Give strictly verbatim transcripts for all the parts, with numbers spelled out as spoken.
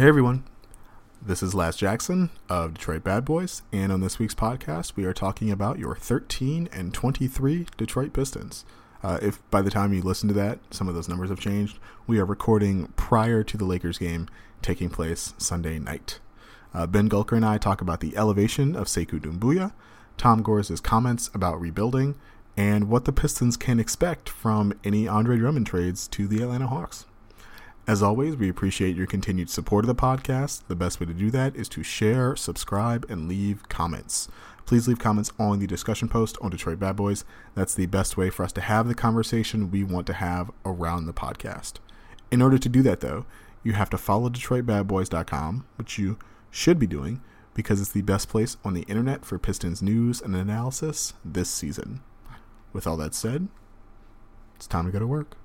Hey everyone, this is Laz Jackson of Detroit Bad Boys, and on this week's podcast, we are talking about your thirteen and twenty-three Detroit Pistons. Uh, if by the time you listen to that, some of those numbers have changed, we are recording prior to the Lakers game taking place Sunday night. Uh, Ben Gulker and I talk about the elevation of Sekou Doumbouya, Tom Gores' comments about rebuilding, and what the Pistons can expect from any Andre Drummond trades to the Atlanta Hawks. As always, we appreciate your continued support of the podcast. The best way to do that is to share, subscribe, and leave comments. Please leave comments on the discussion post on Detroit Bad Boys. That's the best way for us to have the conversation we want to have around the podcast. In order to do that, though, you have to follow Detroit Bad Boys dot com, which you should be doing because it's the best place on the internet for Pistons news and analysis this season. With all that said, it's time to go to work.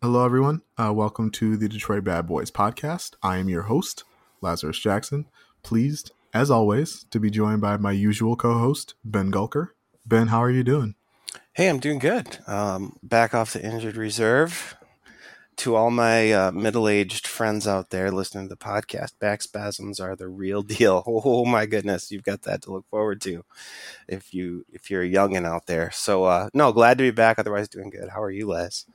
Hello, everyone. Uh, welcome to the Detroit Bad Boys podcast. I am your host, Lazarus Jackson, pleased, as always, to be joined by my usual co-host, Ben Gulker. Ben, how are you doing? Hey, I'm doing good. Um, back off the injured reserve. To all my uh, middle-aged friends out there listening to the podcast, back spasms are the real deal. Oh, my goodness. You've got that to look forward to if, you, if you're a youngin' out there. So, uh, no, glad to be back. Otherwise, doing good. How are you, Les?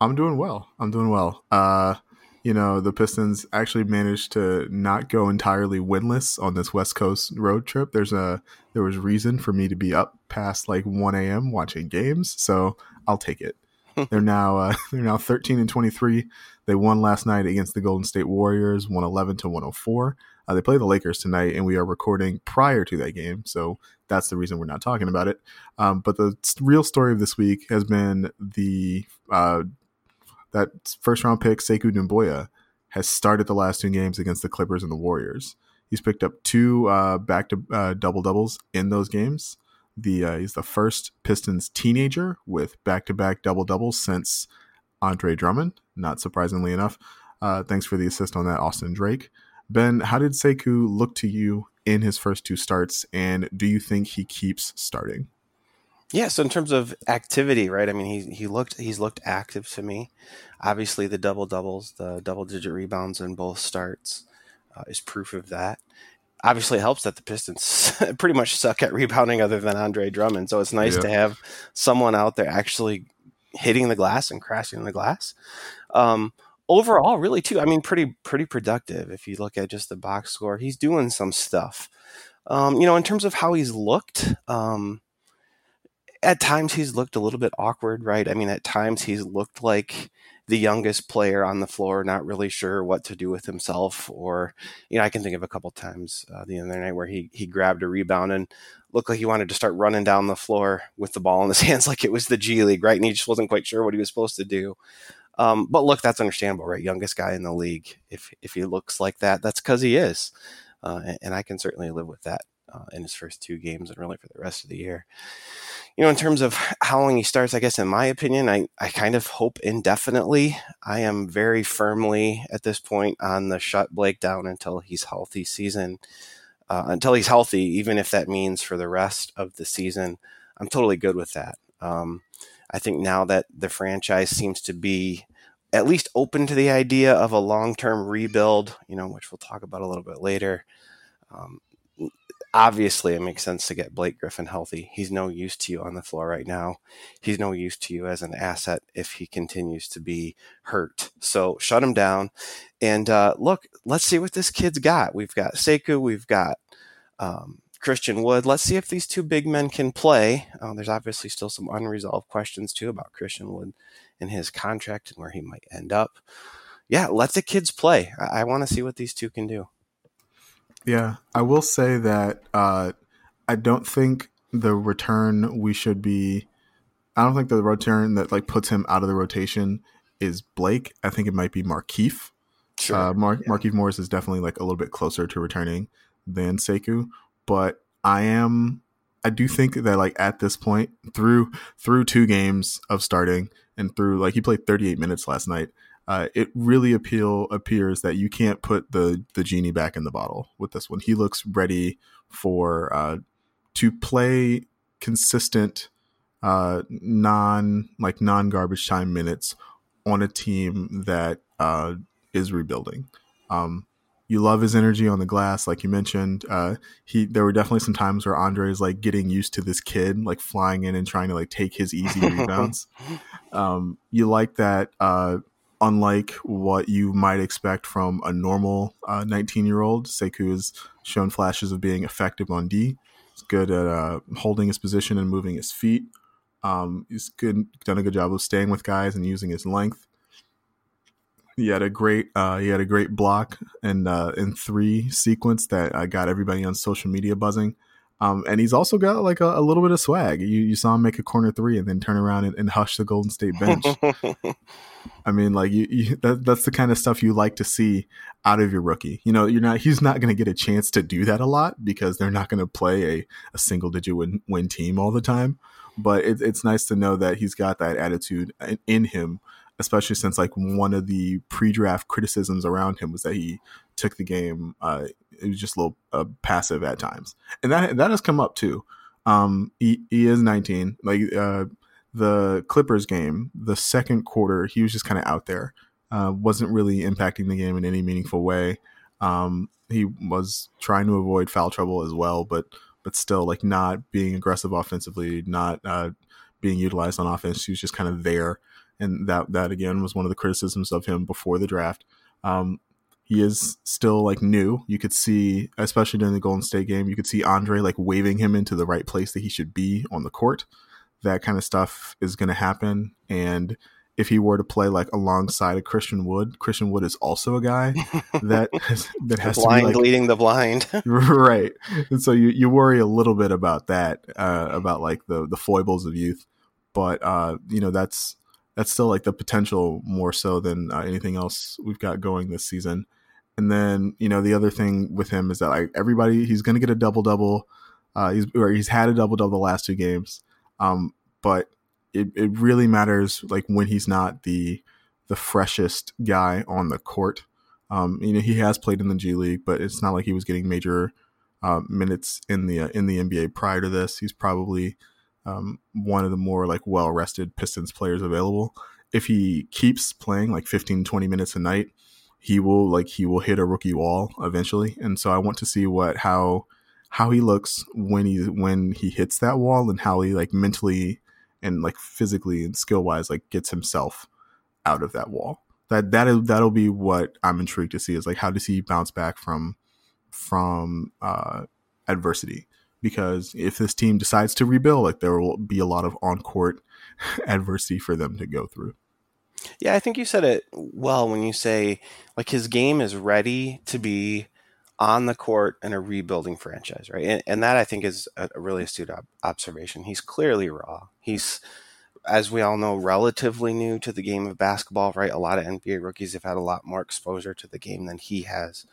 I'm doing well. I'm doing well. Uh, you know, the Pistons actually managed to not go entirely winless on this West Coast road trip. There's a there was reason for me to be up past like one a.m. watching games, so I'll take it. They're now uh, they're now thirteen and twenty-three. They won last night against the Golden State Warriors, one eleven to one oh four. Uh, they play the Lakers tonight, and we are recording prior to that game, so that's the reason we're not talking about it. Um, but the real story of this week has been the. Uh, That first-round pick, Sekou Doumbouya, has started the last two games against the Clippers and the Warriors. He's picked up two uh, back-to uh, double-doubles in those games. The uh, he's the first Pistons teenager with back-to-back double-doubles since Andre Drummond, not surprisingly enough. Uh, thanks for the assist on that, Austin Drake. Ben, how did Sekou look to you in his first two starts, and do you think he keeps starting? Yeah, so in terms of activity, right? I mean, he he looked he's looked active to me. Obviously, the double doubles, the double digit rebounds in both starts uh, is proof of that. Obviously, it helps that the Pistons pretty much suck at rebounding, other than Andre Drummond. So it's nice yeah. to have someone out there actually hitting the glass and crashing the glass. Um, overall, really too. I mean, pretty pretty productive. If you look at just the box score, he's doing some stuff. Um, you know, in terms of how he's looked. Um, At times he's looked a little bit awkward, right? I mean, at times he's looked like the youngest player on the floor, not really sure what to do with himself. Or, you know, I can think of a couple times uh, the other night where he he grabbed a rebound and looked like he wanted to start running down the floor with the ball in his hands like it was the G League, right? And he just wasn't quite sure what he was supposed to do. Um, but look, that's understandable, right? Youngest guy in the league. If if he looks like that, that's because he is. Uh, and, and I can certainly live with that. Uh, in his first two games and really for the rest of the year. You know, in terms of how long he starts, I guess in my opinion, I, I kind of hope indefinitely. I am very firmly at this point on the shut Blake down until he's healthy season, uh, until he's healthy, even if that means for the rest of the season. I'm totally good with that. Um, I think now that the franchise seems to be at least open to the idea of a long-term rebuild, you know, which we'll talk about a little bit later. Um, Obviously, it makes sense to get Blake Griffin healthy. He's no use to you on the floor right now. He's no use to you as an asset if he continues to be hurt. So shut him down. And uh, look, let's see what this kid's got. We've got Sekou. We've got um, Christian Wood. Let's see if these two big men can play. Uh, there's obviously still some unresolved questions, too, about Christian Wood and his contract and where he might end up. Yeah, let the kids play. I, I want to see what these two can do. Yeah, I will say that uh, I don't think the return we should be – I don't think the return that like puts him out of the rotation is Blake. I think it might be Markieff. Sure. Uh, Mar- yeah. Markieff Morris is definitely like a little bit closer to returning than Sekou. But I am I do think that, like, at this point, through through two games of starting and through, like, he played thirty-eight minutes last night, uh, it really appeal appears that you can't put the the genie back in the bottle with this one. He looks ready for uh, to play consistent, uh, non like non garbage time minutes on a team that uh, is rebuilding. Um, You love his energy on the glass, like you mentioned. Uh, he there were definitely some times where Andre is like getting used to this kid, like flying in and trying to like take his easy rebounds. Um, you like that, uh, unlike what you might expect from a normal uh, nineteen-year-old. Sekou has shown flashes of being effective on D. He's good at uh, holding his position and moving his feet. Um, he's good, done a good job of staying with guys and using his length. He had a great, uh, he had a great block and uh, and three sequence that uh, got everybody on social media buzzing. Um, and he's also got like a, a little bit of swag. You you saw him make a corner three and then turn around and, and hush the Golden State bench. I mean, like you, you that, that's the kind of stuff you like to see out of your rookie. You know, you're not he's not going to get a chance to do that a lot because they're not going to play a, a single digit win, win team all the time. But it, it's nice to know that he's got that attitude in, in him. Especially since like one of the pre-draft criticisms around him was that he took the game. Uh, it was just a little uh, passive at times. And that, that has come up too. Um, he, he is nineteen, like uh, the Clippers game, the second quarter, he was just kind of out there. Uh, wasn't really impacting the game in any meaningful way. Um, he was trying to avoid foul trouble as well, but, but still like not being aggressive offensively, not uh, being utilized on offense. He was just kind of there. And that, that again, was one of the criticisms of him before the draft. Um, he is still, like, new. You could see, especially during the Golden State game, you could see Andre, like, waving him into the right place that he should be on the court. That kind of stuff is going to happen. And if he were to play, like, alongside of Christian Wood, Christian Wood is also a guy that has, that has blind, to be, like... leading the blind. Right. And so you, you worry a little bit about that, uh, about, like, the, the foibles of youth. But, uh, you know, that's... That's still like the potential more so than uh, anything else we've got going this season. And then, you know, the other thing with him is that like everybody, he's going to get a double double. Uh, he's or he's had a double double the last two games. Um, but it, it really matters like when he's not the the freshest guy on the court. Um, you know, he has played in the G League, but it's not like he was getting major uh, minutes in the uh, in the N B A prior to this. He's probably Um, one of the more like well-rested Pistons players available. If he keeps playing like fifteen, twenty minutes a night, he will like he will hit a rookie wall eventually. And so I want to see what how how he looks when he when he hits that wall and how he like mentally and like physically and skill-wise like gets himself out of that wall. That that is that'll be what I'm intrigued to see is like how does he bounce back from from uh, adversity. Because if this team decides to rebuild, like there will be a lot of on-court adversity for them to go through. Yeah, I think you said it well when you say like his game is ready to be on the court in a rebuilding franchise, right? And, and that I think is a really astute ob- observation. He's clearly raw. He's, as we all know, relatively new to the game of basketball, right? A lot of N B A rookies have had a lot more exposure to the game than he has.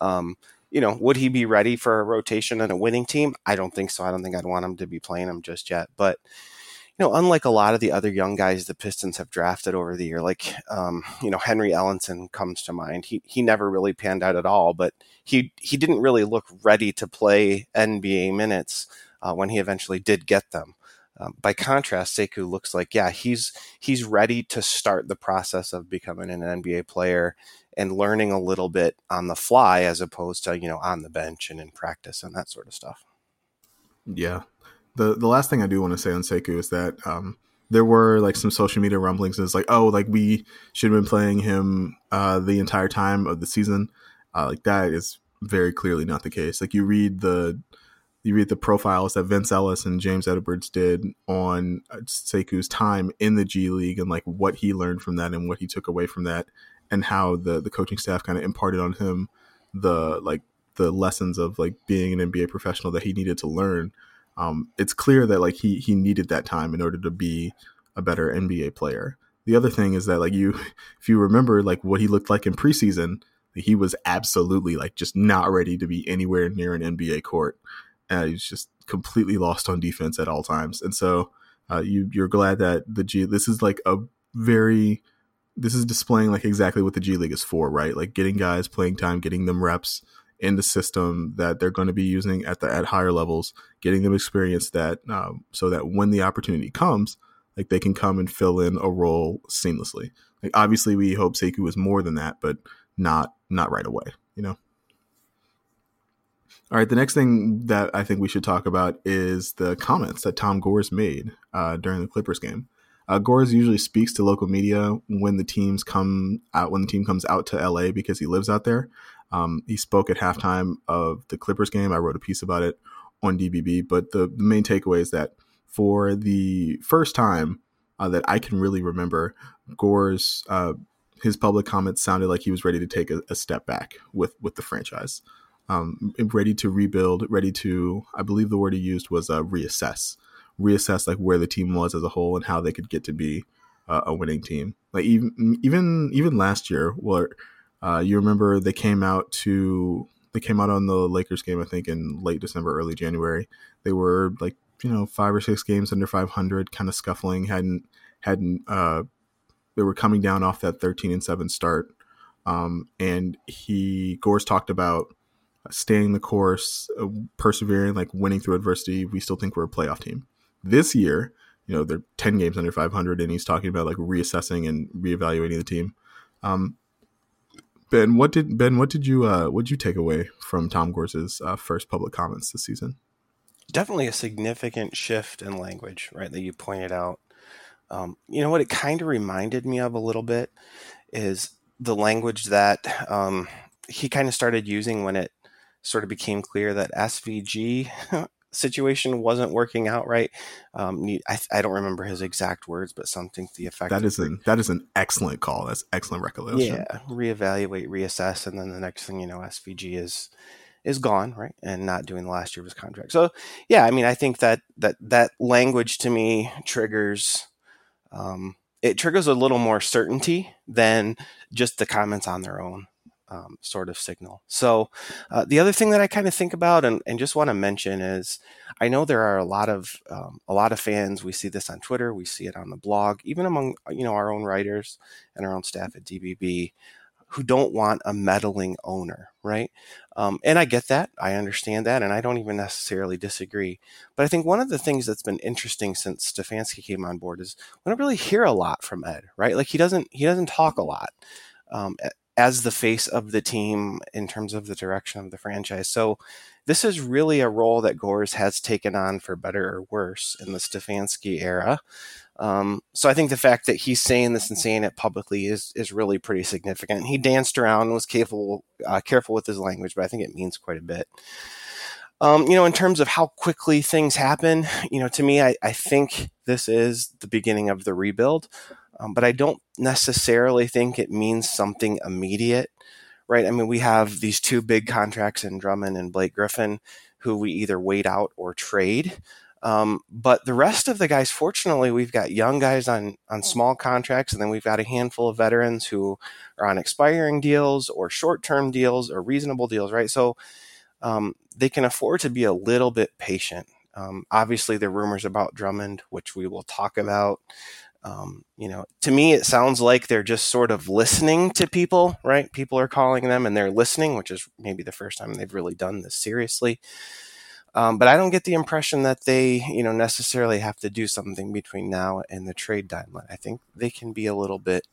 Um, You know, would he be ready for a rotation and a winning team? I don't think so. I don't think I'd want him to be playing him just yet. But, you know, unlike a lot of the other young guys the Pistons have drafted over the year, like, um, you know, Henry Ellenson comes to mind. He he never really panned out at all, but he, he didn't really look ready to play N B A minutes uh, when he eventually did get them. Um, by contrast, Sekou looks like, yeah, he's he's ready to start the process of becoming an N B A player and learning a little bit on the fly as opposed to, you know, on the bench and in practice and that sort of stuff. Yeah. The the last thing I do want to say on Sekou is that um, there were like some social media rumblings. It's like, oh, like we should have been playing him uh, the entire time of the season. Uh, like that is very clearly not the case. Like you read the You read the profiles that Vince Ellis and James Edwards did on Sekou's time in the G League and like what he learned from that and what he took away from that and how the, the coaching staff kind of imparted on him the like the lessons of like being an N B A professional that he needed to learn. Um, it's clear that like he he needed that time in order to be a better N B A player. The other thing is that like you if you remember like what he looked like in preseason, he was absolutely like just not ready to be anywhere near an N B A court. Uh, he's just completely lost on defense at all times. And so uh, you, you're glad that the G, this is like a very, this is displaying like exactly what the G League is for, right? Like getting guys playing time, getting them reps in the system that they're going to be using at the, at higher levels, getting them experience that um, so that when the opportunity comes, like they can come and fill in a role seamlessly. Like obviously we hope Sekou is more than that, but not, not right away, you know? All right, the next thing that I think we should talk about is the comments that Tom Gores made uh, during the Clippers game. Uh, Gores usually speaks to local media when the teams come out when the team comes out to L A because he lives out there. Um, he spoke at halftime of the Clippers game. I wrote a piece about it on D B B, but the, the main takeaway is that for the first time uh, that I can really remember, Gores uh, his public comments sounded like he was ready to take a, a step back with with the franchise. Um, ready to rebuild, ready to, I believe the word he used was uh, reassess, reassess like where the team was as a whole and how they could get to be uh, a winning team. Like even, even, even last year where uh, you remember they came out to, they came out on the Lakers game, I think in late December, early January, they were like, you know, five or six games under five hundred, kind of scuffling, hadn't, hadn't, uh, they were coming down off that thirteen and seven start. Um, and he, Gores talked about staying the course, uh, persevering, like winning through adversity. We still think we're a playoff team. This year, you know, they're ten games under five hundred, and he's talking about like reassessing and reevaluating the team. Um, Ben, what did Ben? What did you? Uh, what did you take away from Tom Gores' uh, first public comments this season? Definitely a significant shift in language, right? That you pointed out. Um, you know what? It kind of reminded me of a little bit is the language that um, he kind of started using when it sort of became clear that S V G situation wasn't working out right. Um, I, I don't remember his exact words, but something to the effect. That is an, that is an excellent call. That's excellent recollection. Yeah, reevaluate, reassess, and then the next thing you know, S V G is is gone, right, and not doing the last year of his contract. So, yeah, I mean, I think that that, that language to me triggers um, it triggers a little more certainty than just the comments on their own. Um, sort of signal. So uh, the other thing that I kind of think about and, and just want to mention is I know there are a lot of um, a lot of fans. We see this on Twitter. We see it on the blog, even among, you know, our own writers and our own staff at D B B who don't want a meddling owner. Right. Um, and I get that. I understand that. And I don't even necessarily disagree. But I think one of the things that's been interesting since Stefanski came on board is we don't really hear a lot from Ed. Right. Like he doesn't he doesn't talk a lot. Um, as the face of the team in terms of the direction of the franchise. So this is really a role that Gores has taken on for better or worse in the Stefanski era. Um, so I think the fact that he's saying this and saying it publicly is, is really pretty significant. He danced around and was capable, uh, careful with his language, but I think it means quite a bit. Um, you know, in terms of how quickly things happen, you know, to me, I, I think this is the beginning of the rebuild. Um, but I don't necessarily think it means something immediate, right? I mean, we have these two big contracts in Drummond and Blake Griffin, who we either wait out or trade. Um, but the rest of the guys, fortunately, we've got young guys on, on small contracts, and then we've got a handful of veterans who are on expiring deals or short-term deals or reasonable deals, right? So um, they can afford to be a little bit patient. Um, obviously, there are rumors about Drummond, which we will talk about. Um, you know, to me, it sounds like they're just sort of listening to people, right? People are calling them and they're listening, which is maybe the first time they've really done this seriously. Um, but I don't get the impression that they, you know, necessarily have to do something between now and the trade deadline. I think they can be a little bit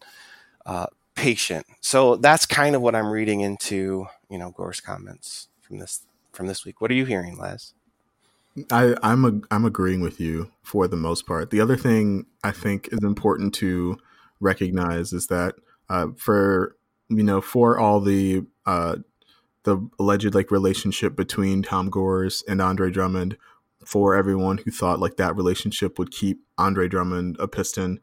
uh, patient. So that's kind of what I'm reading into, you know, Gores' comments from this from this week. What are you hearing, Les? I, I'm a, I'm agreeing with you for the most part. The other thing I think is important to recognize is that uh, for you know for all the uh, the alleged like relationship between Tom Gores and Andre Drummond, for everyone who thought like that relationship would keep Andre Drummond a Piston,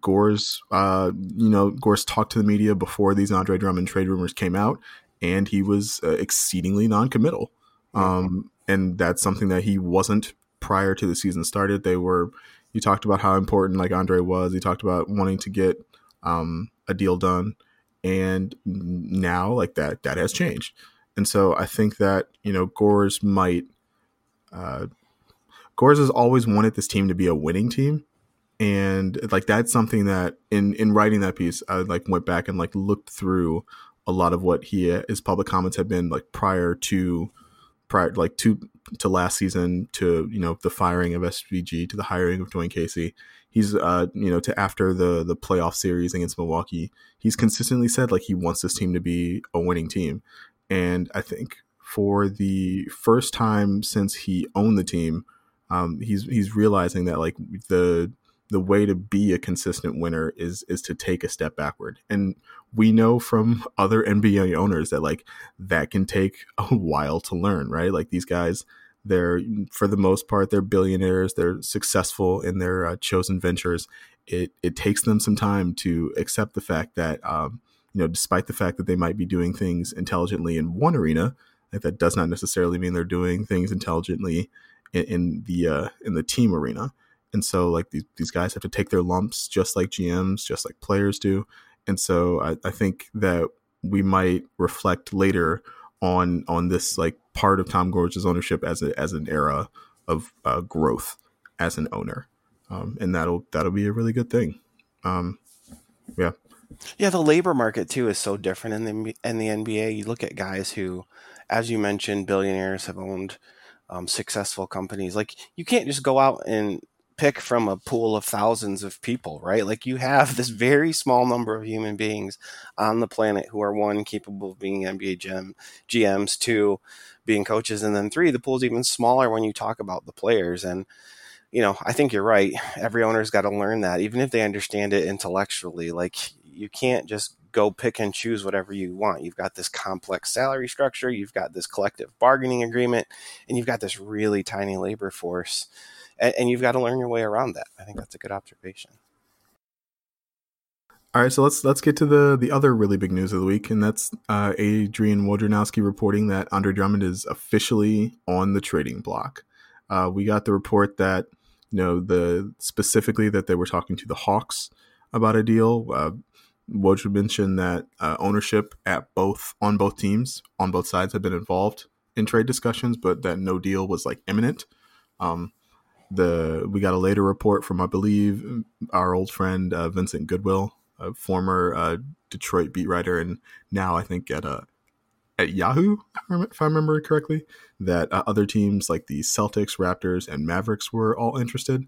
Gores uh, you know Gores talked to the media before these Andre Drummond trade rumors came out, and he was uh, exceedingly non-committal. Um, and that's something that he wasn't prior to the season started. They were, you talked about how important like Andre was. He talked about wanting to get, um, a deal done. And now like that, that has changed. And so I think that, you know, Gores might, Uh, Gores has always wanted this team to be a winning team. And like, that's something that in, in writing that piece, I like went back and like looked through a lot of what he, his public comments had been like prior to prior, like to, to last season, to, you know, the firing of S V G, to the hiring of Dwayne Casey. He's, uh, you know, to after the, the playoff series against Milwaukee, he's consistently said like he wants this team to be a winning team. And I think for the first time since he owned the team, um, he's, he's realizing that like the, the way to be a consistent winner is, is to take a step backward. And we know from other N B A owners that like that can take a while to learn, right? Like these guys, they're, for the most part, they're billionaires. They're successful in their uh, chosen ventures. It, it takes them some time to accept the fact that, um, you know, despite the fact that they might be doing things intelligently in one arena, like that does not necessarily mean they're doing things intelligently in, in the, uh, in the team arena. And so like these, these guys have to take their lumps just like G Ms, just like players do. And so I, I think that we might reflect later on, on this like part of Tom Gores' ownership as a, as an era of uh, growth as an owner. Um, and that'll, that'll be a really good thing. Um, yeah. Yeah. The labor market too is so different in the, in the N B A. You look at guys who, as you mentioned, billionaires have owned um, successful companies. Like you can't just go out and pick from a pool of thousands of people, right? Like you have this very small number of human beings on the planet who are one, capable of being N B A G Ms, two, being coaches, and then three, the pool's even smaller when you talk about the players. And, you know, I think you're right. Every owner's got to learn that, even if they understand it intellectually. Like you can't just go pick and choose whatever you want. You've got this complex salary structure, you've got this collective bargaining agreement, and you've got this really tiny labor force. And you've got to learn your way around that. I think that's a good observation. All right, so let's let's get to the the other really big news of the week, and that's uh, Adrian Wojnarowski reporting that Andre Drummond is officially on the trading block. Uh, we got the report that, you know, the specifically that they were talking to the Hawks about a deal. Uh, Woj mentioned that uh, ownership at both on both teams on both sides had been involved in trade discussions, but that no deal was like imminent. Um, The we got a later report from, I believe, our old friend uh, Vincent Goodwill, a former uh, Detroit beat writer, and now I think at uh, at Yahoo, if I remember correctly, that uh, other teams like the Celtics, Raptors, and Mavericks were all interested.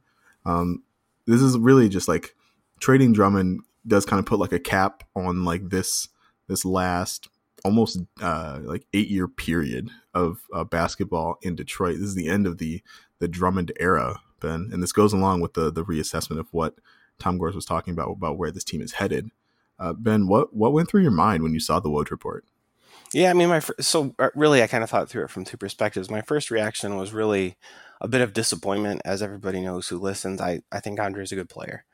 Um, this is really just like trading Drummond does kind of put like a cap on like this this last almost uh, like eight year period of uh, basketball in Detroit. This is the end of the. the Drummond era, Ben, and this goes along with the the reassessment of what Tom Gores was talking about, about where this team is headed. Uh, Ben, what, what went through your mind when you saw the Woj report? Yeah, I mean, my fr- so really, I kind of thought through it from two perspectives. My first reaction was really a bit of disappointment. As everybody knows who listens, I, I think Andre's a good player,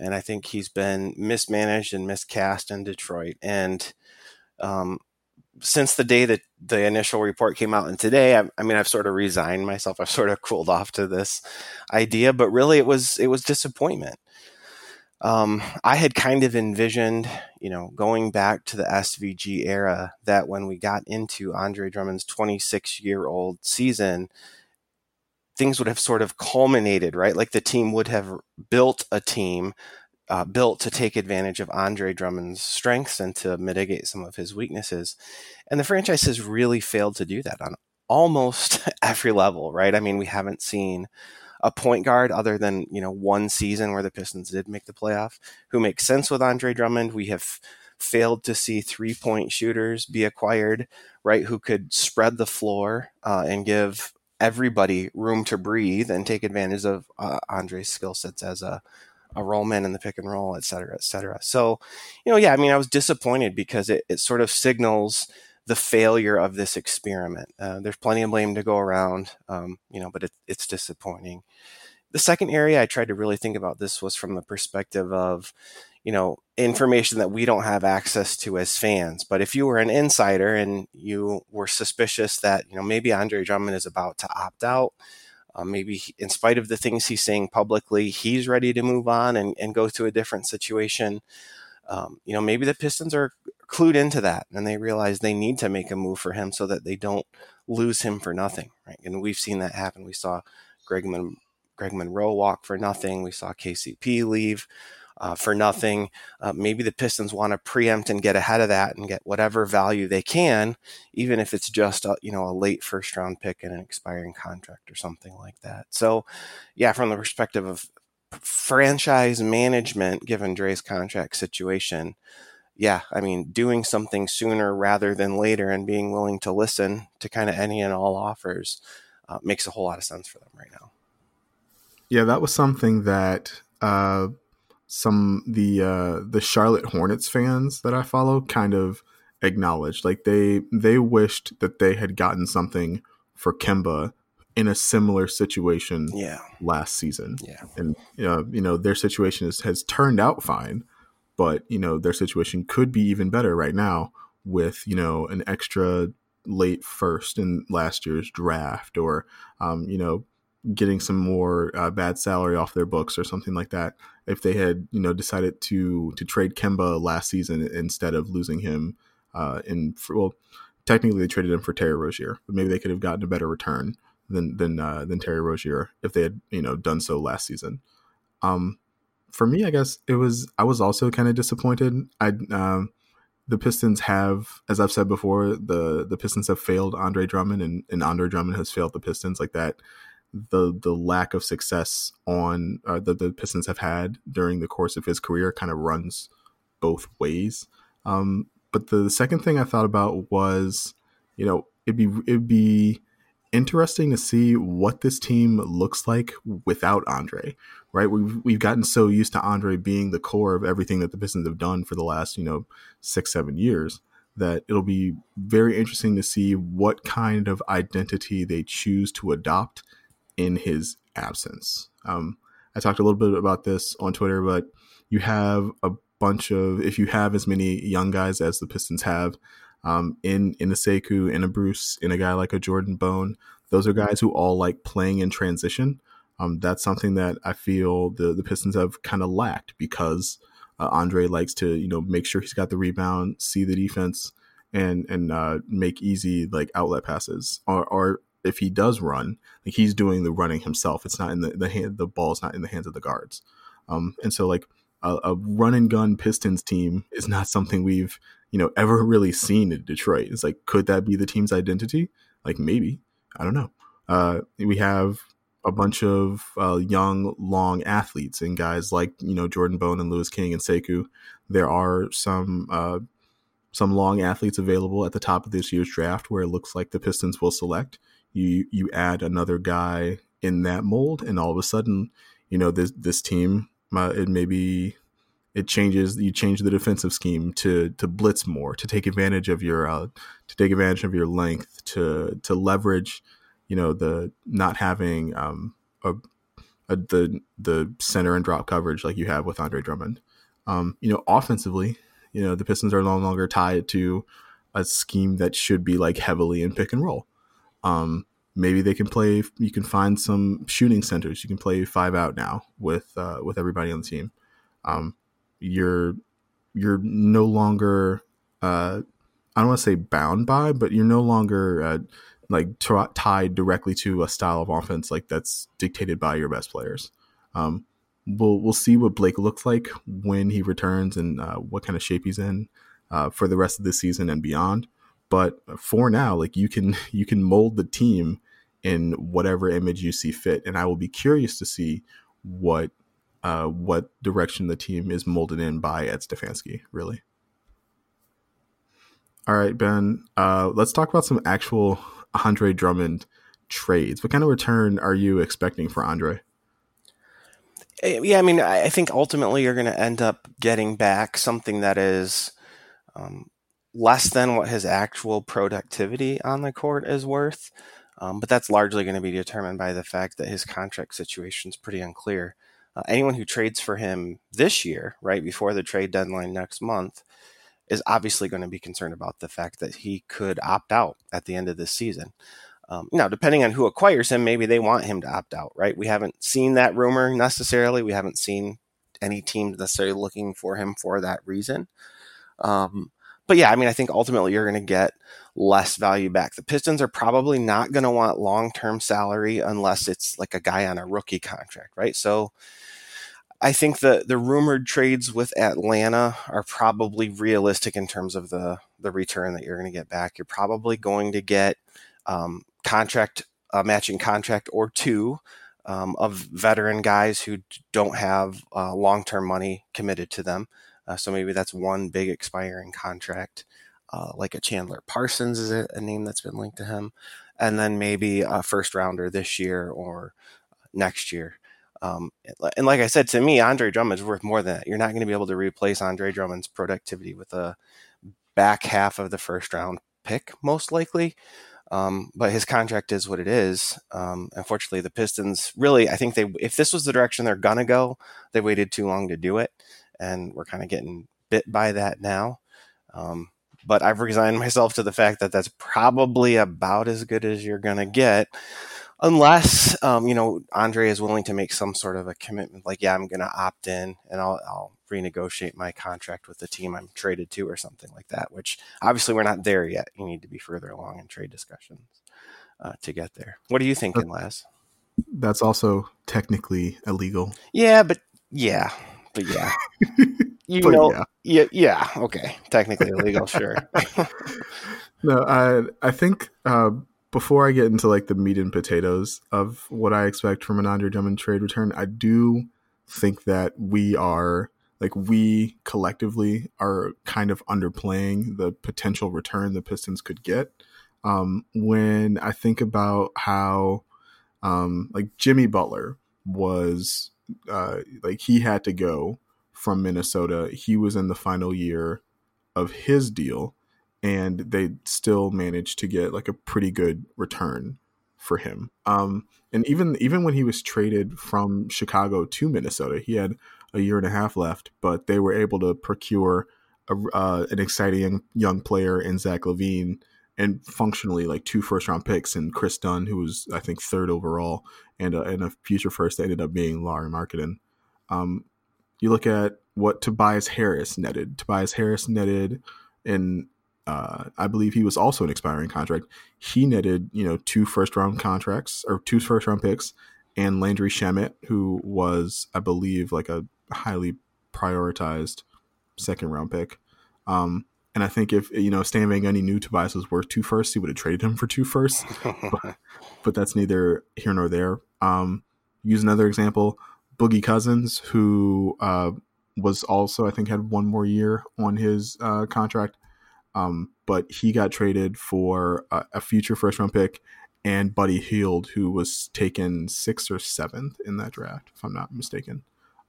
and I think he's been mismanaged and miscast in Detroit. And um, since the day that the initial report came out and today, I, I mean, I've sort of resigned myself. I've sort of cooled off to this idea, but really it was, it was disappointment. Um, I had kind of envisioned, you know, going back to the S V G era, that when we got into Andre Drummond's twenty-six year old season, things would have sort of culminated, right? Like the team would have built a team Uh, built to take advantage of Andre Drummond's strengths and to mitigate some of his weaknesses. And the franchise has really failed to do that on almost every level, right? I mean, we haven't seen a point guard other than, you know, one season where the Pistons did make the playoff, who makes sense with Andre Drummond. We have failed to see three-point shooters be acquired, right, who could spread the floor uh, and give everybody room to breathe and take advantage of uh, Andre's skill sets as a a rollman in the pick and roll, et cetera, et cetera. So, you know, yeah, I mean, I was disappointed because it, it sort of signals the failure of this experiment. Uh, there's plenty of blame to go around, um, you know, but it, it's disappointing. The second area I tried to really think about this was from the perspective of, you know, information that we don't have access to as fans. But if you were an insider and you were suspicious that, you know, maybe Andre Drummond is about to opt out, Uh, maybe he, in spite of the things he's saying publicly, he's ready to move on and, and go to a different situation. Um, you know, maybe the Pistons are clued into that, and they realize they need to make a move for him so that they don't lose him for nothing, right? And we've seen that happen. We saw Greg, Mon- Greg Monroe walk for nothing. We saw K C P leave uh, for nothing. Uh, maybe the Pistons want to preempt and get ahead of that and get whatever value they can, even if it's just a, you know, a late first round pick and an expiring contract or something like that. So, yeah, from the perspective of franchise management, given Dre's contract situation, yeah, I mean, doing something sooner rather than later and being willing to listen to kind of any and all offers uh, makes a whole lot of sense for them right now. Yeah, that was something that uh, some the uh, the Charlotte Hornets fans that I follow kind of acknowledged. Like they they wished that they had gotten something for Kemba in a similar situation yeah. last season. Yeah, and uh, you know, their situation is, has turned out fine. But, you know, their situation could be even better right now with, you know, an extra late first in last year's draft or, um, you know, getting some more uh, bad salary off their books or something like that. If they had, you know, decided to to trade Kemba last season instead of losing him uh, in for, well, technically they traded him for Terry Rozier, but maybe they could have gotten a better return than than uh, than Terry Rozier if they had, you know, done so last season. Um For me, I guess it was, I was also kind of disappointed. I, um, the Pistons have, as I've said before, the, the Pistons have failed Andre Drummond and, and Andre Drummond has failed the Pistons like that. The, the lack of success on uh, that the Pistons have had during the course of his career kind of runs both ways. Um, but the, the second thing I thought about was, you know, it'd be, it'd be interesting to see what this team looks like without Andre, right? We've, we've gotten so used to Andre being the core of everything that the Pistons have done for the last, you know, six, seven years, that it'll be very interesting to see what kind of identity they choose to adopt in his absence. Um, I talked a little bit about this on Twitter, but you have a bunch of, if you have as many young guys as the Pistons have, Um, in, in a Sekou, in a Bruce, in a guy like a Jordan Bone, those are guys who all like playing in transition. Um, that's something that I feel the, the Pistons have kind of lacked because uh, Andre likes to, you know, make sure he's got the rebound, see the defense, and and uh, make easy like outlet passes. Or, or if he does run, like he's doing the running himself. It's not in the the hand, the ball's not in the hands of the guards. Um, and so like a, a run and gun Pistons team is not something we've, you know, ever really seen in Detroit. It's like, could that be the team's identity? Like maybe, I don't know. Uh, we have a bunch of uh, young, long athletes and guys like, you know, Jordan Bone and Lewis King and Sekou. There are some, uh, some long athletes available at the top of this year's draft where it looks like the Pistons will select. You, you add another guy in that mold and all of a sudden, you know, this, this team, uh, it may be, It changes. You change the defensive scheme to to blitz more, to take advantage of your uh, to take advantage of your length, to to leverage, you know, the not having um a, a the the center and drop coverage like you have with Andre Drummond. Um, you know, offensively, you know, the Pistons are no longer tied to a scheme that should be like heavily in pick and roll. Um, maybe they can play. You can find some shooting centers. You can play five out now with uh, with everybody on the team. Um, you're you're no longer uh I don't want to say bound by, but you're no longer uh, like t- tied directly to a style of offense like that's dictated by your best players. um we'll we'll see what Blake looks like when he returns and uh, what kind of shape he's in uh for the rest of this season and beyond, but for now, like you can you can mold the team in whatever image you see fit, and I will be curious to see what Uh, what direction the team is molded in by Ed Stefanski, really. All right, Ben, uh, let's talk about some actual Andre Drummond trades. What kind of return are you expecting for Andre? Yeah, I mean, I think ultimately you're going to end up getting back something that is um, less than what his actual productivity on the court is worth. Um, but that's largely going to be determined by the fact that his contract situation is pretty unclear. Uh, anyone who trades for him this year, right before the trade deadline next month, is obviously going to be concerned about the fact that he could opt out at the end of this season. Um, now, depending on who acquires him, maybe they want him to opt out, right? We haven't seen that rumor necessarily. We haven't seen any teams necessarily looking for him for that reason. Um, But yeah, I mean, I think ultimately you're going to get less value back. The Pistons are probably not going to want long-term salary unless it's like a guy on a rookie contract, right? So I think the, the rumored trades with Atlanta are probably realistic in terms of the, the return that you're going to get back. You're probably going to get um, contract, a matching contract or two um, of veteran guys who don't have uh, long-term money committed to them. Uh, so maybe that's one big expiring contract, uh, like a Chandler Parsons is a, a name that's been linked to him. And then maybe a first rounder this year or next year. Um, and like I said, to me, Andre Drummond's worth more than that. You're not going to be able to replace Andre Drummond's productivity with a back half of the first round pick, most likely. Um, but his contract is what it is. Um, unfortunately, the Pistons really, I think they, if this was the direction they're going to go, they waited too long to do it. And we're kind of getting bit by that now. Um, but I've resigned myself to the fact that that's probably about as good as you're going to get. Unless, um, you know, Andre is willing to make some sort of a commitment. Like, yeah, I'm going to opt in and I'll, I'll renegotiate my contract with the team I'm traded to or something like that. Which, obviously, we're not there yet. You need to be further along in trade discussions uh, to get there. What are you thinking, Les? That's also technically illegal. Yeah, but yeah. But yeah, you but know, yeah. yeah, yeah, okay, technically illegal, sure. No, I I think uh, before I get into like the meat and potatoes of what I expect from an Andre Drummond trade return, I do think that we are like we collectively are kind of underplaying the potential return the Pistons could get. Um, when I think about how um, like Jimmy Butler was. Uh, like he had to go from Minnesota. He was in the final year of his deal, and they still managed to get like a pretty good return for him. Um, and even even when he was traded from Chicago to Minnesota, he had a year and a half left, but they were able to procure a, uh, an exciting young player in Zach LaVine and functionally like two first round picks and Chris Dunn, who was I think third overall, and a, and a future first that ended up being Lauri Markkanen. Um, you look at what Tobias Harris netted. Tobias Harris netted, and uh, I believe he was also an expiring contract. He netted, you know, two first round contracts or two first round picks, and Landry Shamet, who was I believe like a highly prioritized second round pick. Um, And I think if, you know, Stan Van Gundy knew Tobias was worth two firsts, he would have traded him for two firsts. But, but that's neither here nor there. Um, use another example, Boogie Cousins, who uh, was also, I think, had one more year on his uh, contract. Um, but he got traded for uh, a future first-round pick and Buddy Hield, who was taken sixth or seventh in that draft, if I'm not mistaken.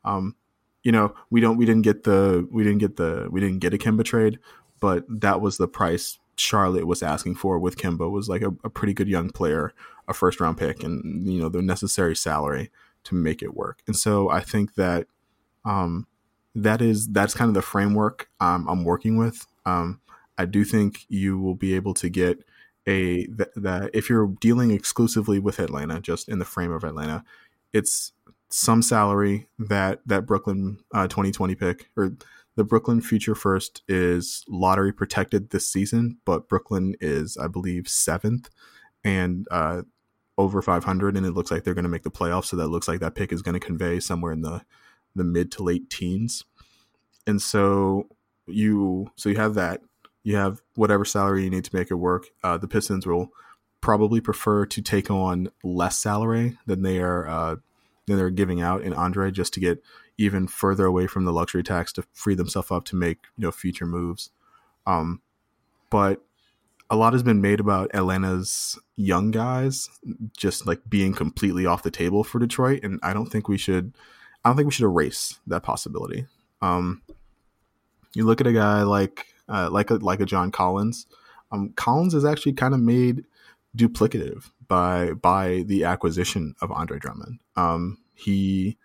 Um, you know, we don't, we didn't get the, we didn't get the, we didn't get a Kemba trade. But that was the price Charlotte was asking for with Kemba, was like a, a pretty good young player, a first round pick, and you know the necessary salary to make it work. And so I think that um, that is that's kind of the framework um, I'm working with. Um, I do think you will be able to get a th- that if you're dealing exclusively with Atlanta, just in the frame of Atlanta, it's some salary that that Brooklyn uh, twenty twenty pick or. The Brooklyn future first is lottery protected this season, but Brooklyn is, I believe, seventh and uh, over five hundred, and it looks like they're going to make the playoffs. So that looks like that pick is going to convey somewhere in the, the mid to late teens. And so you so you have that. You have whatever salary you need to make it work. Uh, the Pistons will probably prefer to take on less salary than they are uh, than they're giving out in Andre, just to get even further away from the luxury tax, to free themselves up to make, you know, future moves. Um, but a lot has been made about Atlanta's young guys just like being completely off the table for Detroit. And I don't think we should, I don't think we should erase that possibility. Um, you look at a guy like, uh, like, a, like a John Collins. Um, Collins is actually kind of made duplicative by, by the acquisition of Andre Drummond. Um, he,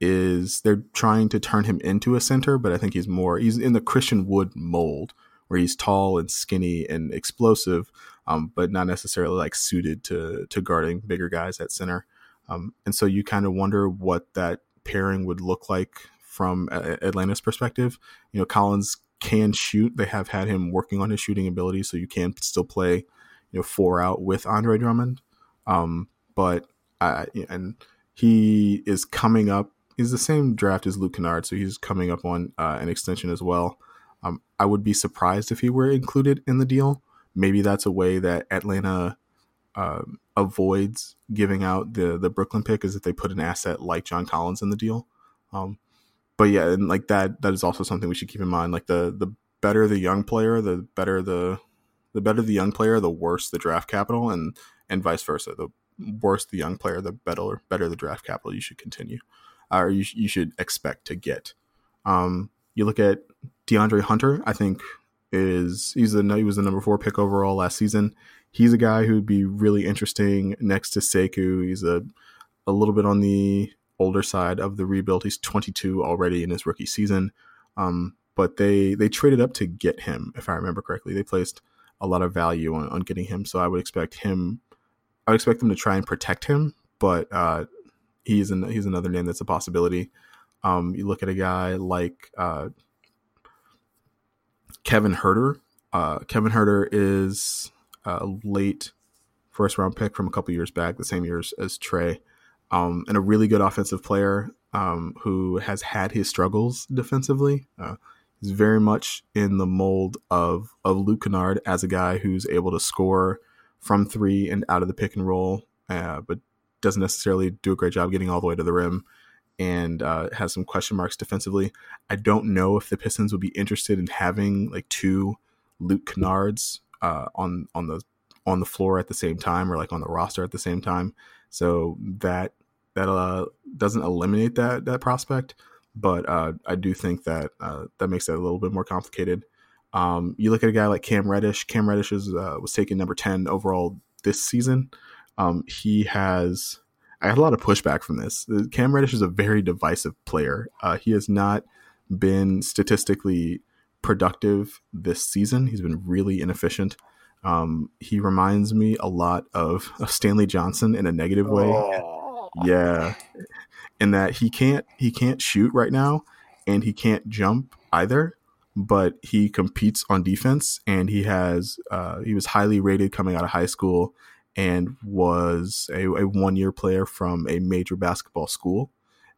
is they're trying to turn him into a center, but I think he's more, he's in the Christian Wood mold where he's tall and skinny and explosive, um, but not necessarily like suited to, to guarding bigger guys at center. Um, and so you kind of wonder what that pairing would look like from a- Atlanta's perspective. You know, Collins can shoot. They have had him working on his shooting ability, so you can still play, you know, four out with Andre Drummond. Um, but I, and he is coming up. He's the same draft as Luke Kennard, so he's coming up on uh, an extension as well. Um, I would be surprised if he were included in the deal. Maybe that's a way that Atlanta uh, avoids giving out the the Brooklyn pick, is if they put an asset like John Collins in the deal. Um, but yeah, and like that that is also something we should keep in mind. Like the the better the young player, the better the the better the young player, the worse the draft capital, and and vice versa. The worse the young player, the better better the draft capital you should continue. Or you, you should expect to get. Um, you look at DeAndre Hunter. I think is he's the he was the number four pick overall last season. He's a guy who'd be really interesting next to Sekou. He's a a little bit on the older side of the rebuild. He's twenty-two already in his rookie season, um, but they they traded up to get him. If I remember correctly, they placed a lot of value on, on getting him. So I would expect him. I would expect them to try and protect him, but. Uh, He's an, he's another name that's a possibility. Um, you look at a guy like uh, Kevin Huerter. Uh, Kevin Huerter is a late first-round pick from a couple years back, the same year as Trae, um, and a really good offensive player um, who has had his struggles defensively. Uh, he's very much in the mold of, of Luke Kennard as a guy who's able to score from three and out of the pick and roll, uh, but doesn't necessarily do a great job getting all the way to the rim, and uh, has some question marks defensively. I don't know if the Pistons would be interested in having like two Luke Kennards uh, on on the on the floor at the same time, or like on the roster at the same time. So that that uh, doesn't eliminate that that prospect, but uh, I do think that uh, that makes it a little bit more complicated. Um, you look at a guy like Cam Reddish. Cam Reddish is, uh, was taken number ten overall this season. Um, he has, I had a lot of pushback from this. Cam Reddish is a very divisive player. Uh, he has not been statistically productive this season. He's been really inefficient. Um, he reminds me a lot of, of Stanley Johnson in a negative way. Oh. Yeah. In that he can't, he can't shoot right now, and he can't jump either, but he competes on defense, and he has, uh, he was highly rated coming out of high school, and was a, a one-year player from a major basketball school.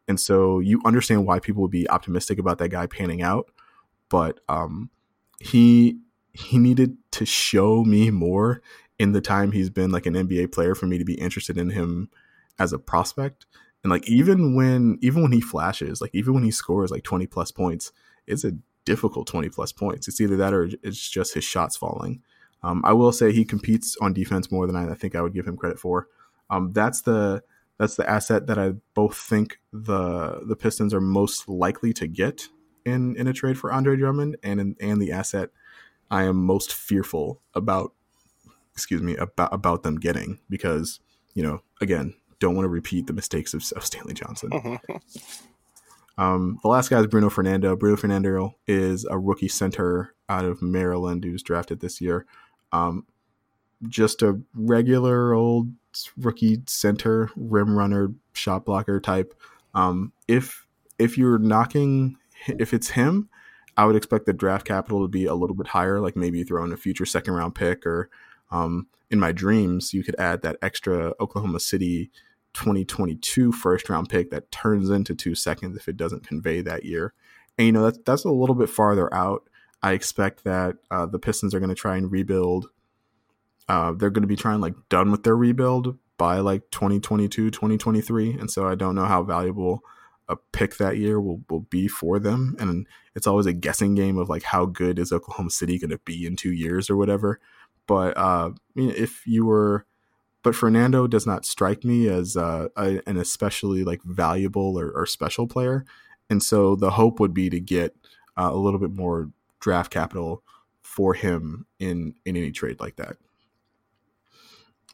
And so you understand why people would be optimistic about that guy panning out. But um, he he needed to show me more in the time he's been like an N B A player for me to be interested in him as a prospect. And like even when even when he flashes, like even when he scores like twenty-plus points, it's a difficult twenty-plus points. It's either that or it's just his shots falling. Um, I will say he competes on defense more than I, I think I would give him credit for. Um, that's the that's the asset that I both think the the Pistons are most likely to get in, in a trade for Andre Drummond, and in, and the asset I am most fearful about. Excuse me about about them getting, because you know, again, don't want to repeat the mistakes of, of Stanley Johnson. Um, the last guy is Bruno Fernando. Bruno Fernando is a rookie center out of Maryland who's drafted this year. Um, just a regular old rookie center, rim runner, shot blocker type. Um, if if you're knocking, if it's him, I would expect the draft capital to be a little bit higher. Like maybe you throw in a future second round pick, or um, in my dreams, you could add that extra Oklahoma City twenty twenty-two first round pick that turns into two seconds if it doesn't convey that year. And you know, that's that's a little bit farther out. I expect that uh, the Pistons are going to try and rebuild. Uh, they're going to be trying like done with their rebuild by like twenty twenty-two, twenty twenty-three. And so I don't know how valuable a pick that year will, will be for them. And it's always a guessing game of like, how good is Oklahoma City going to be in two years or whatever. But uh, if you were, but Fernando does not strike me as uh, a, an especially like valuable or, or special player. And so the hope would be to get uh, a little bit more draft capital for him in, in any trade like that.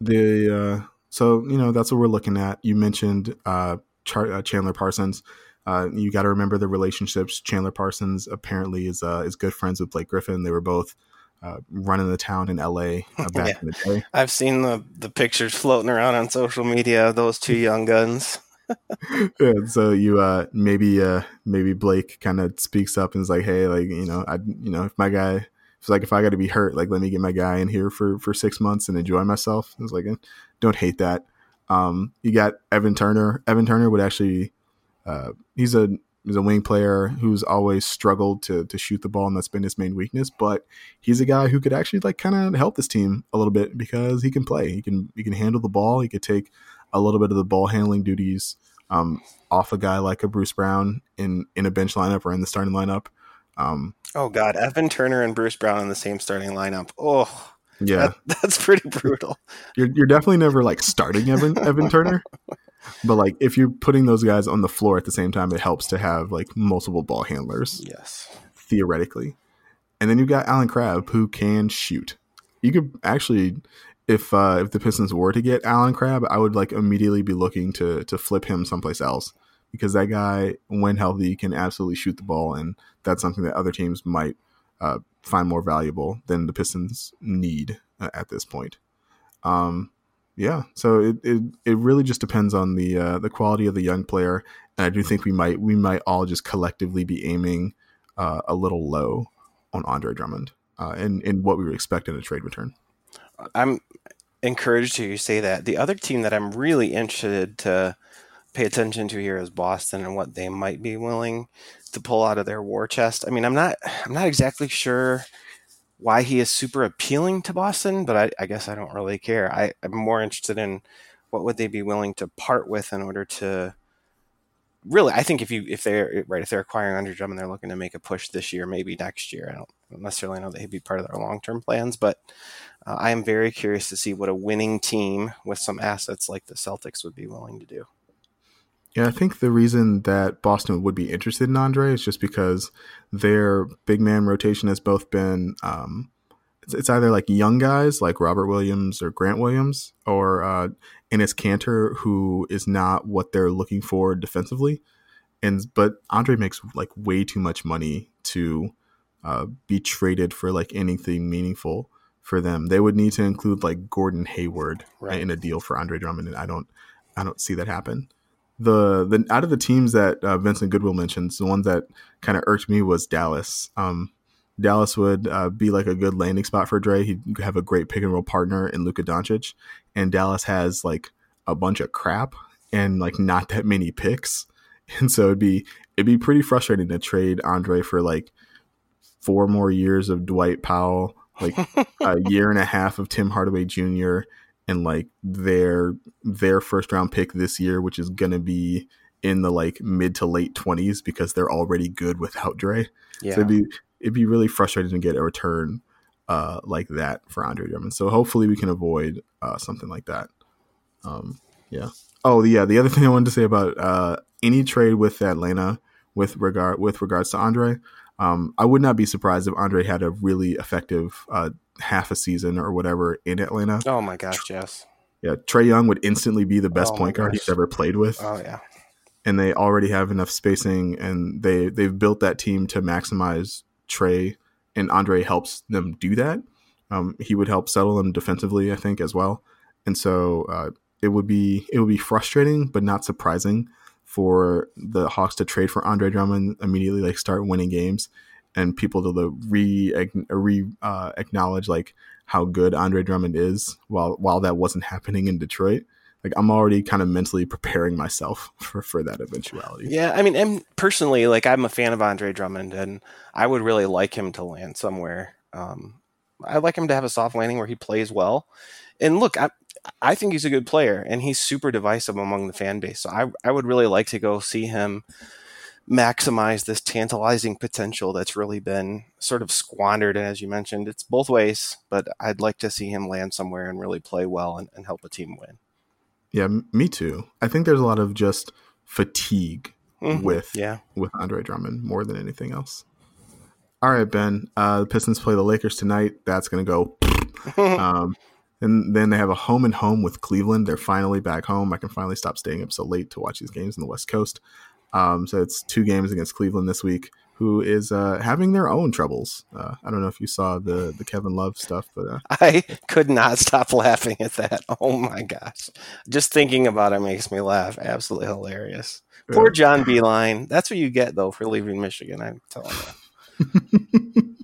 The, uh, so, you know, that's what we're looking at. You mentioned uh, Char- uh, Chandler Parsons. Uh, you got to remember the relationships. Chandler Parsons apparently is, uh, is good friends with Blake Griffin. They were both uh, running the town in L A uh, back yeah. in the day. I've seen the, the pictures floating around on social media of those two young guns. Yeah, so you uh maybe uh maybe Blake kind of speaks up and is like, hey, like, you know, I you know, if my guy it's like if I got to be hurt, like, let me get my guy in here for for six months and enjoy myself. It's like, don't hate that. Um, you got Evan Turner. Evan Turner would actually uh he's a he's a wing player who's always struggled to to shoot the ball, and that's been his main weakness, but he's a guy who could actually like kind of help this team a little bit because he can play. He can he can handle the ball. He could take a little bit of the ball handling duties um, off a guy like a Bruce Brown in, in a bench lineup or in the starting lineup. Um, oh God, Evan Turner and Bruce Brown in the same starting lineup. Oh yeah, that, that's pretty brutal. You're you're definitely never like starting Evan Evan Turner, but like if you're putting those guys on the floor at the same time, it helps to have like multiple ball handlers. Yes, theoretically. And then you've got Allen Crabbe, who can shoot. You could actually. If uh, if the Pistons were to get Allen Crabbe, I would like immediately be looking to to flip him someplace else because that guy, when healthy, can absolutely shoot the ball, and that's something that other teams might uh, find more valuable than the Pistons need uh, at this point. Um, yeah, so it, it it really just depends on the uh, the quality of the young player, and I do think we might we might all just collectively be aiming uh, a little low on Andre Drummond uh, and and what we would expect in a trade return. I'm encouraged to you say that. The other team that I'm really interested to pay attention to here is Boston and what they might be willing to pull out of their war chest. I mean, I'm not I'm not exactly sure why he is super appealing to Boston, but I, I guess I don't really care. I, I'm more interested in what would they be willing to part with in order to really, I think if you if they're right, if they're acquiring Andre Drummond, they're looking to make a push this year, maybe next year. I don't necessarily know that he'd be part of their long-term plans, but uh, I am very curious to see what a winning team with some assets like the Celtics would be willing to do. Yeah, I think the reason that Boston would be interested in Andre is just because their big man rotation has both been um, it's, it's either like young guys like Robert Williams or Grant Williams or uh, Enes Kanter, who is not what they're looking for defensively. And but Andre makes like way too much money to uh, be traded for like anything meaningful for them. They would need to include like Gordon Hayward right. in a deal for Andre Drummond, and I don't, I don't see that happen. The the out of the teams that uh, Vincent Goodwill mentions, the one that kind of irked me was Dallas. Um, Dallas would uh, be like a good landing spot for Dre. He'd have a great pick and roll partner in Luka Doncic, and Dallas has like a bunch of crap and like not that many picks, and so it'd be it'd be pretty frustrating to trade Andre for like four more years of Dwight Powell, like a year and a half of Tim Hardaway Junior and like their their first round pick this year, which is gonna be in the like mid to late twenties because they're already good without Dre. Yeah. So it'd be it'd be really frustrating to get a return uh, like that for Andre Drummond. So hopefully we can avoid uh, something like that. Um, yeah. Oh yeah. The other thing I wanted to say about uh, any trade with Atlanta with regard with regards to Andre. Um, I would not be surprised if Andre had a really effective uh, half a season or whatever in Atlanta. Oh my gosh, yes. Yeah, Trae Young would instantly be the best oh point guard gosh. he's ever played with. Oh yeah. And they already have enough spacing, and they they've built that team to maximize Trae, and Andre helps them do that. Um, he would help settle them defensively, I think, as well. And so uh, it would be it would be frustrating, but not surprising for the Hawks to trade for Andre Drummond, immediately like start winning games, and people to the re, re uh, acknowledge like how good Andre Drummond is while, while that wasn't happening in Detroit. Like I'm already kind of mentally preparing myself for, for that eventuality. Yeah. I mean, and personally, like I'm a fan of Andre Drummond, and I would really like him to land somewhere. Um, I'd like him to have a soft landing where he plays well. And look, I, I think he's a good player, and he's super divisive among the fan base. So I, I would really like to go see him maximize this tantalizing potential that's really been sort of squandered. And as you mentioned, it's both ways, but I'd like to see him land somewhere and really play well and, and help a team win. Yeah, me too. I think there's a lot of just fatigue mm-hmm. with, yeah. with Andre Drummond more than anything else. All right, Ben, uh, the Pistons play the Lakers tonight. That's going to go. um, And then they have a home and home with Cleveland. They're finally back home. I can finally stop staying up so late to watch these games in the West Coast. Um, so it's two games against Cleveland this week. who is uh, having their own troubles. Uh, I don't know if you saw the the Kevin Love stuff, but uh, I could not stop laughing at that. Oh my gosh. Just thinking about it makes me laugh. Absolutely hilarious. Poor John Beilein. That's what you get, though, for leaving Michigan. I'm telling you.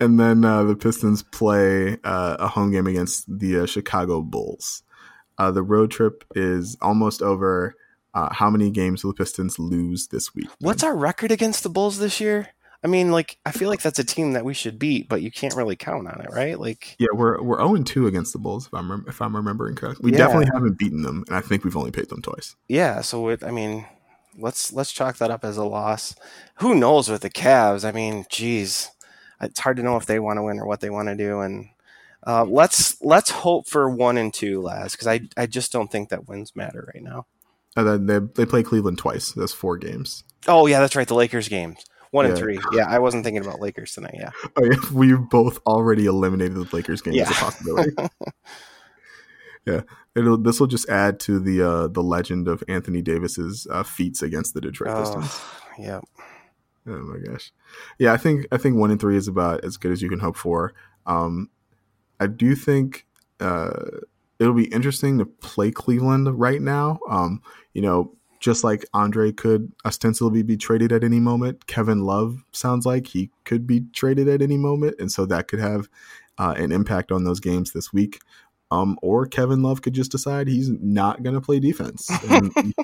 And then uh, the Pistons play uh, a home game against the uh, Chicago Bulls. Uh, the road trip is almost over. Uh, how many games will the Pistons lose this week? What's our record against the Bulls this year? I mean, like, I feel like that's a team that we should beat, but you can't really count on it, right? Like, yeah, we're we're zero and two against the Bulls, if I'm if I'm remembering correctly. We yeah. definitely haven't beaten them, and I think we've only played them twice. Yeah, so it, I mean, let's let's chalk that up as a loss. Who knows with the Cavs? I mean, geez, it's hard to know if they want to win or what they want to do. And uh, let's let's hope for one and two last, because I I just don't think that wins matter right now. Uh, they they play Cleveland twice. That's four games. Oh yeah, that's right. The Lakers games. One yeah. and three. Yeah, I wasn't thinking about Lakers tonight. Yeah. Oh, yeah. We both already eliminated the Lakers game yeah. as a possibility. yeah. It'll, this will just add to the uh, the legend of Anthony Davis's uh, feats against the Detroit oh, Pistons. Yeah. Oh my gosh. Yeah, I think I think one and three is about as good as you can hope for. Um, I do think uh, it'll be interesting to play Cleveland right now. Um, you know. Just like Andre could ostensibly be traded at any moment, Kevin Love sounds like he could be traded at any moment. And so that could have uh, an impact on those games this week. Um, or Kevin Love could just decide he's not going to play defense. And,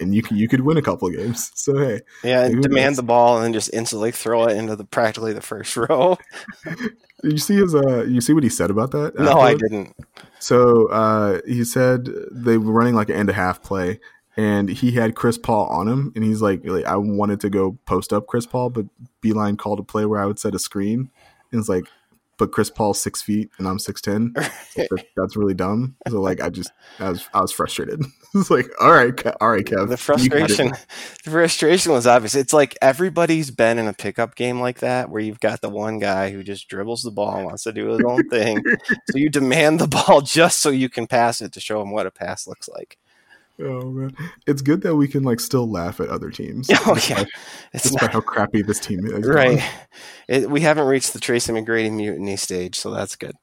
and you, you could win a couple of games. So, hey. Yeah, demand the ball and then just instantly throw it into the practically the first row. Did you see his? Uh, you see what he said about that? No, I didn't. So uh, he said they were running like an end-to-half play. And he had Chris Paul on him, and he's like, like, I wanted to go post up Chris Paul, but Beilein called a play where I would set a screen. And it's like, but Chris Paul's six feet, and I'm six ten. That's really dumb. So, like, I just – I was I was frustrated. It's like, all right, all right, Kev. The frustration the frustration was obvious. It's like everybody's been in a pickup game like that where you've got the one guy who just dribbles the ball and wants to do his own thing. So you demand the ball just so you can pass it to show him what a pass looks like. Oh man, it's good that we can like still laugh at other teams. Oh yeah, it's about how crappy this team is. Right, it, we haven't reached the Tracy McGrady mutiny stage, so that's good.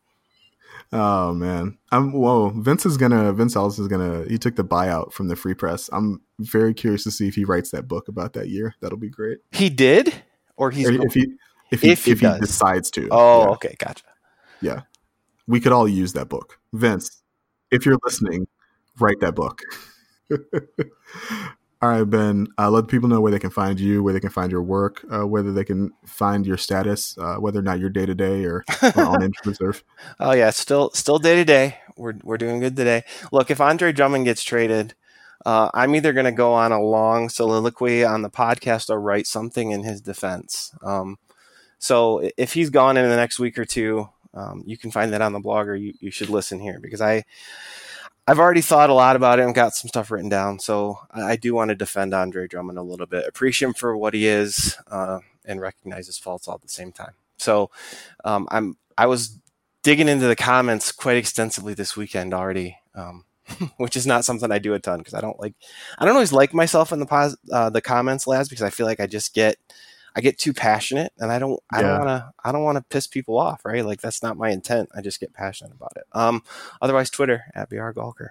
Oh man, I'm whoa. Vince is gonna. Vince Ellis is gonna. He took the buyout from the Free Press. I'm very curious to see if he writes that book about that year. That'll be great. He did, or he's or if he if he if, he, if he decides to. Oh, yeah. Okay, gotcha. Yeah, we could all use that book, Vince. If you're listening, write that book. All right, Ben, uh, let people know where they can find you, where they can find your work, uh, whether they can find your status, uh, whether or not you're day-to-day or uh, on injured reserve. Oh, yeah, still still day-to-day. We're we're doing good today. Look, if Andre Drummond gets traded, uh, I'm either going to go on a long soliloquy on the podcast or write something in his defense. Um, so if he's gone in the next week or two, um, you can find that on the blog, or you, you should listen here, because I – I've already thought a lot about it and got some stuff written down, so I do want to defend Andre Drummond a little bit, appreciate him for what he is, uh, and recognize his faults all at the same time. So um, I'm I was digging into the comments quite extensively this weekend already, um, which is not something I do a ton because I don't like I don't always like myself in the pos, uh, the comments labs because I feel like I just get I get too passionate and I don't I yeah. don't want to I don't want to piss people off, right? Like that's not my intent. I just get passionate about it. Um, otherwise, Twitter at B R Gulker.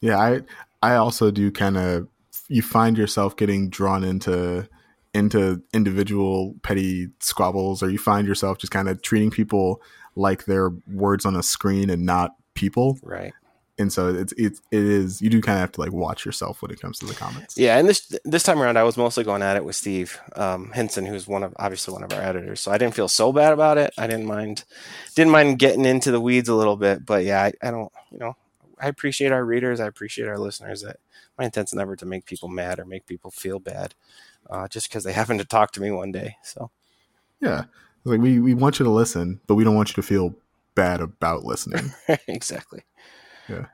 Yeah, I I also do kind of. You find yourself getting drawn into into individual petty squabbles, or you find yourself just kind of treating people like they're words on a screen and not people, right? And so it's it's it is you do kind of have to like watch yourself when it comes to the comments. Yeah, and this this time around I was mostly going at it with Steve um, Henson, who's one of obviously one of our editors. So I didn't feel so bad about it. I didn't mind didn't mind getting into the weeds a little bit. But yeah, I, I don't you know I appreciate our readers. I appreciate our listeners. That my intent's never to make people mad or make people feel bad, uh, just because they happen to talk to me one day. So yeah, like we we want you to listen, but we don't want you to feel bad about listening. Exactly. Yeah.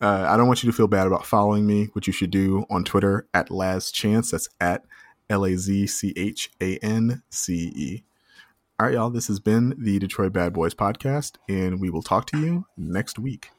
Uh, I don't want you to feel bad about following me, which you should do on Twitter at LazChance. That's at L A Z C H A N C E. All right, y'all. This has been the Detroit Bad Boys podcast, and we will talk to you next week.